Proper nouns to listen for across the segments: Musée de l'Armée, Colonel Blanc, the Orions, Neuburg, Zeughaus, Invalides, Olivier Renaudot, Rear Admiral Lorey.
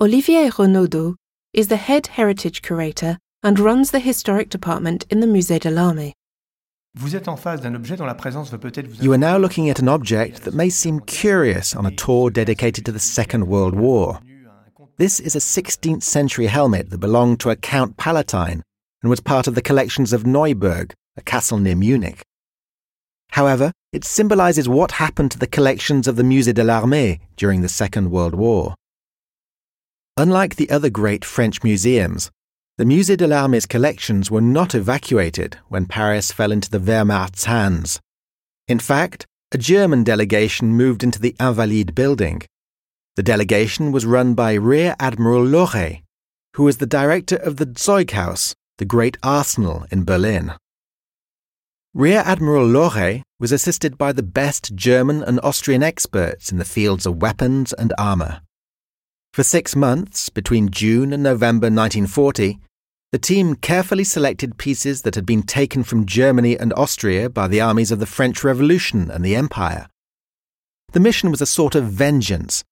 Olivier Renaudot is the head heritage curator and runs the historic department in the Musée de l'Armée. You are now looking at an object that may seem curious on a tour dedicated to the Second World War. This is a 16th century helmet that belonged to a Count Palatine and was part of the collections of Neuburg, a castle near Munich. However, it symbolizes what happened to the collections of the Musée de l'Armée during the Second World War. Unlike the other great French museums, the Musée de l'Armée's collections were not evacuated when Paris fell into the Wehrmacht's hands. In fact, a German delegation moved into the Invalides building. The delegation was run by Rear Admiral Lorey, who was the director of the Zeughaus, the great arsenal in Berlin. Rear Admiral Lorey was assisted by the best German and Austrian experts in the fields of weapons and armour. For 6 months, between June and November 1940, the team carefully selected pieces that had been taken from Germany and Austria by the armies of the French Revolution and the Empire. The mission was a sort of vengeance,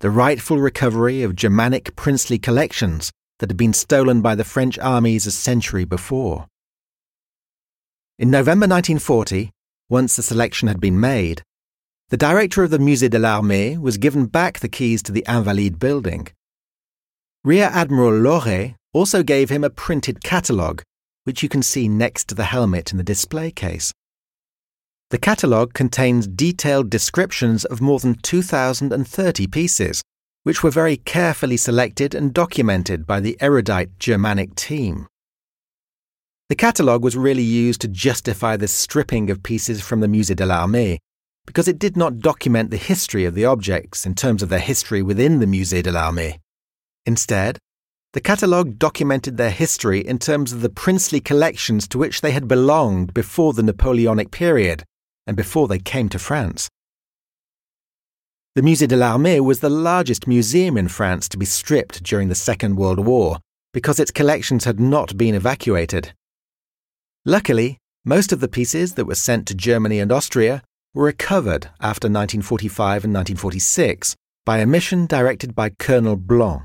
the rightful recovery of Germanic princely collections that had been stolen by the French armies a century before. In November 1940, once the selection had been made, the director of the Musée de l'Armée was given back the keys to the Invalides building. Rear Admiral Lorey also gave him a printed catalogue, which you can see next to the helmet in the display case. The catalogue contains detailed descriptions of more than 2,030 pieces, which were very carefully selected and documented by the erudite Germanic team. The catalogue was really used to justify the stripping of pieces from the Musée de l'Armée, because it did not document the history of the objects in terms of their history within the Musée de l'Armée. Instead, the catalogue documented their history in terms of the princely collections to which they had belonged before the Napoleonic period and before they came to France. The Musée de l'Armée was the largest museum in France to be stripped during the Second World War because its collections had not been evacuated. Luckily, most of the pieces that were sent to Germany and Austria were recovered after 1945 and 1946 by a mission directed by Colonel Blanc.